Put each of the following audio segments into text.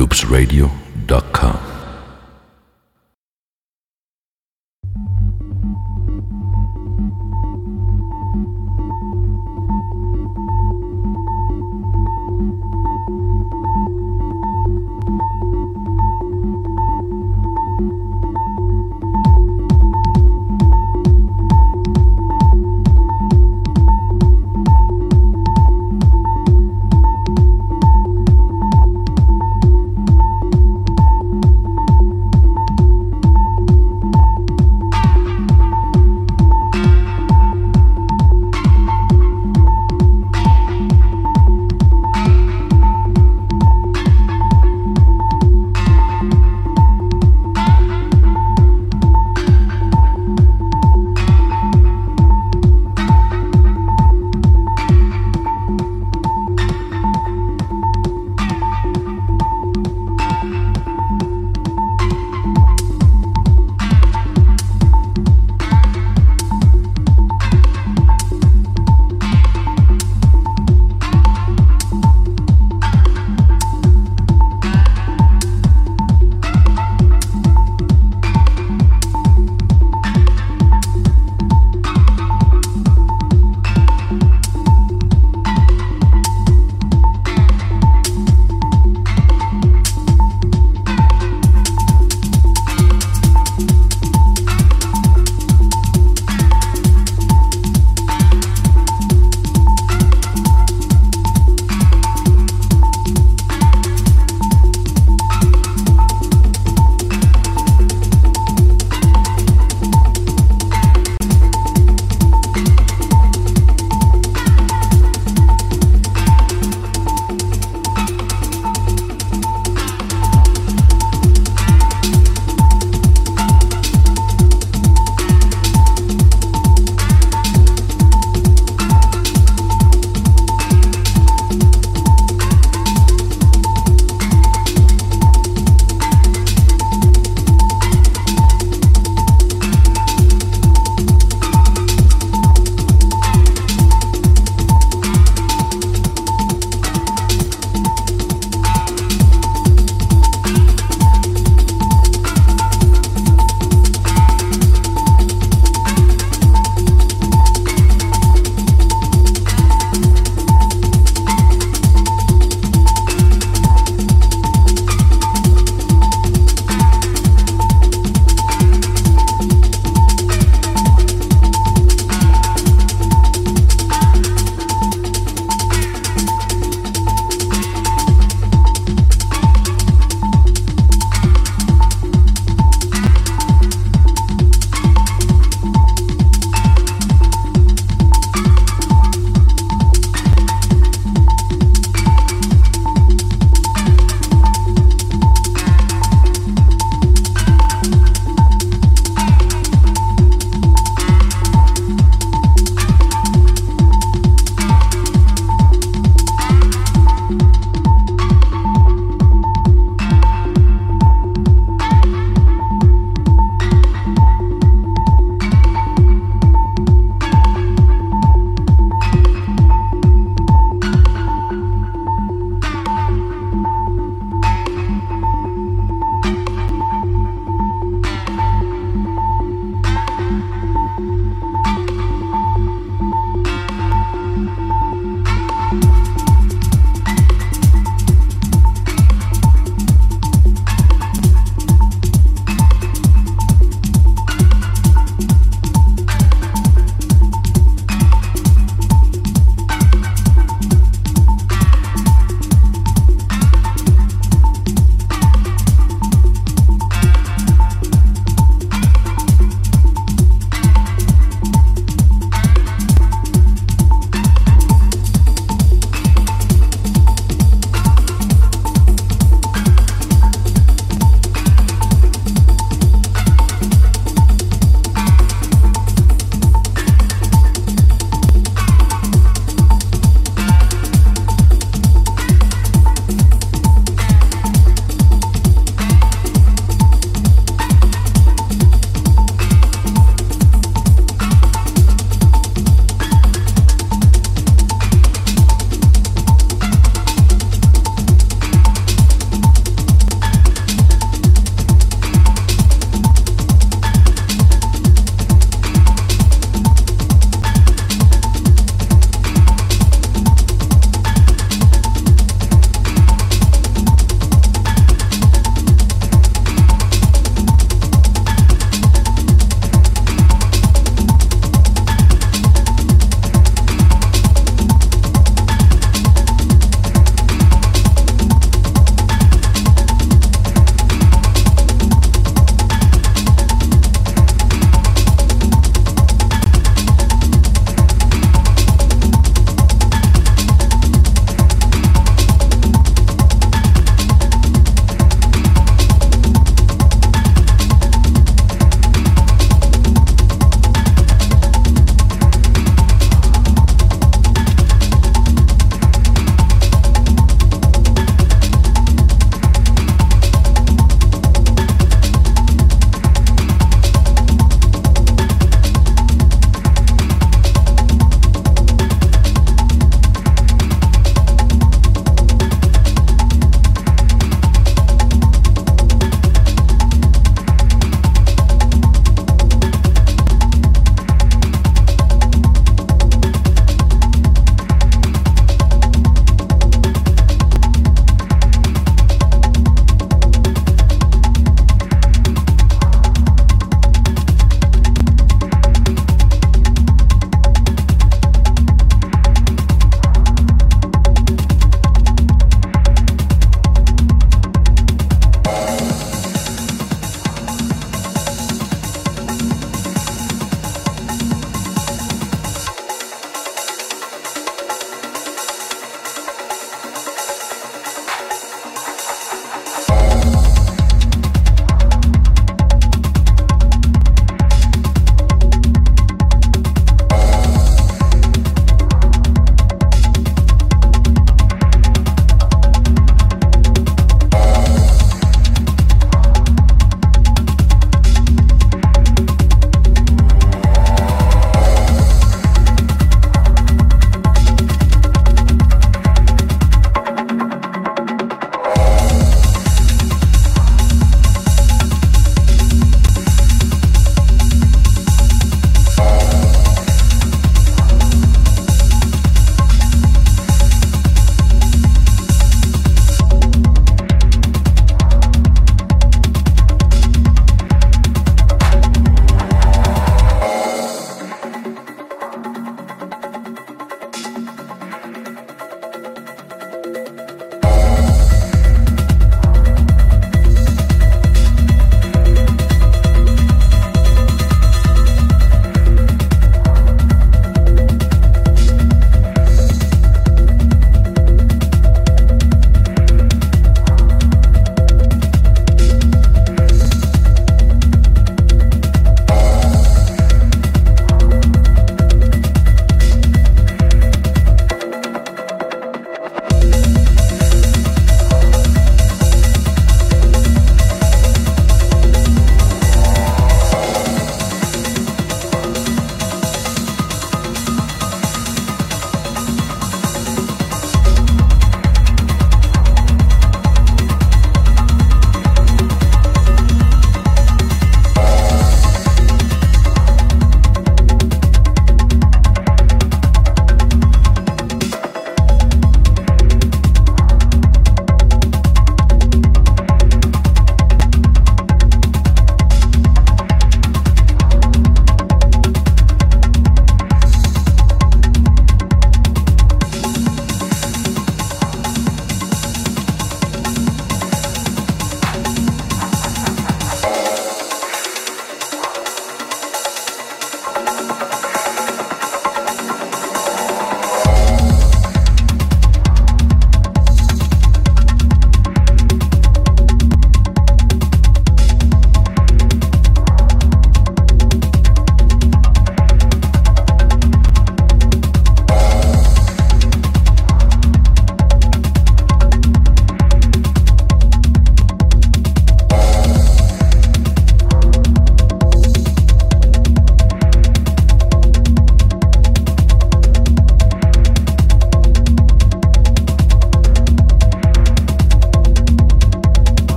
loopsradio.com.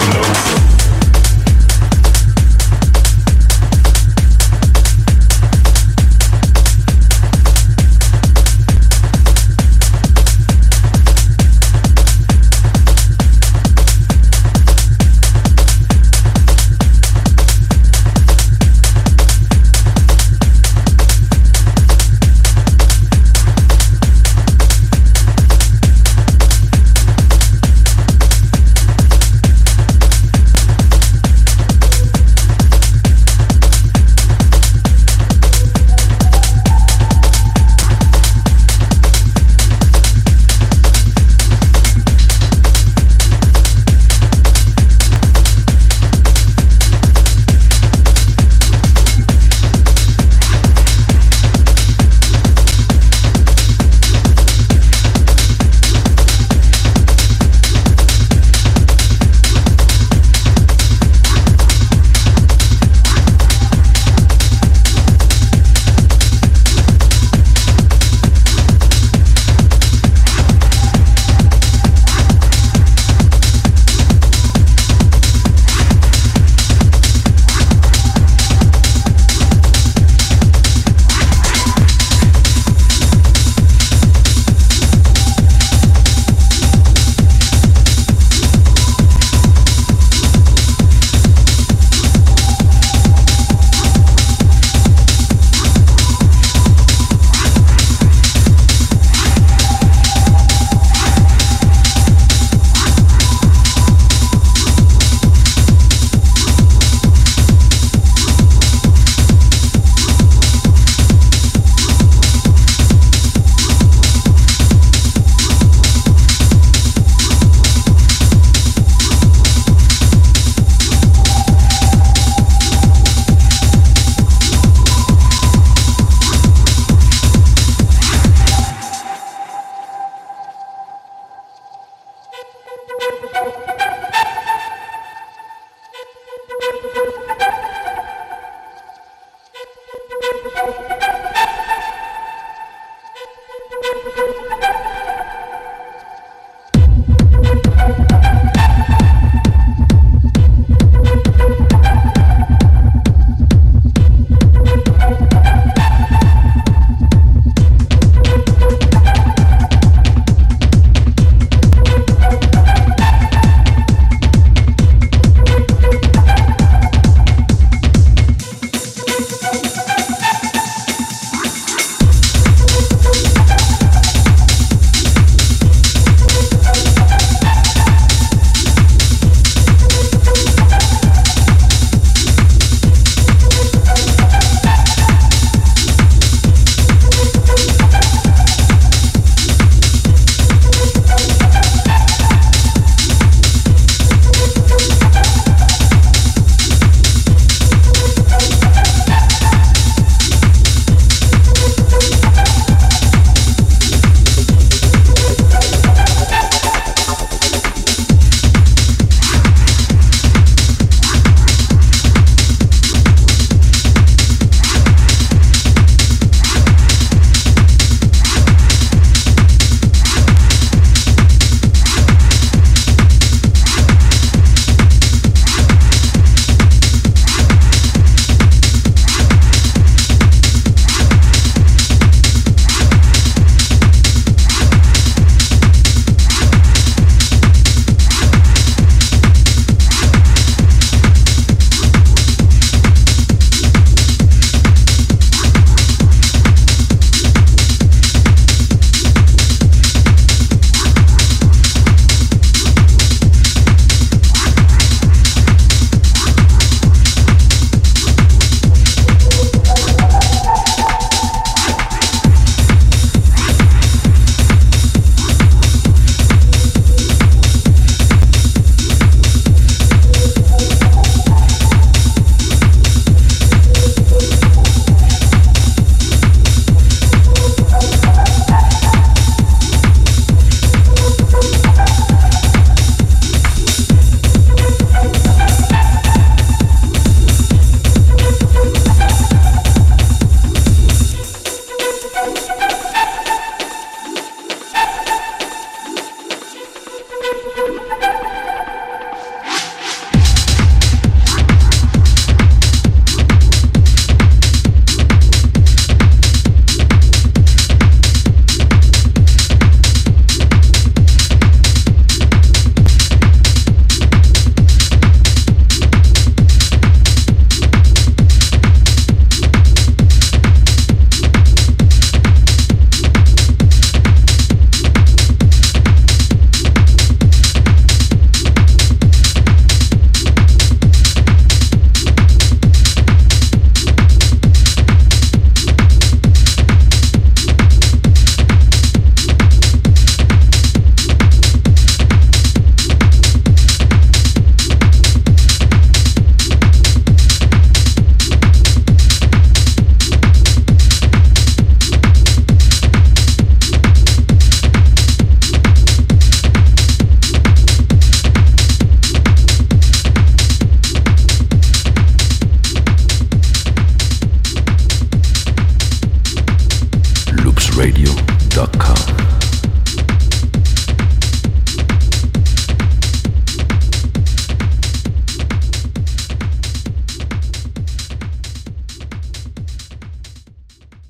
no.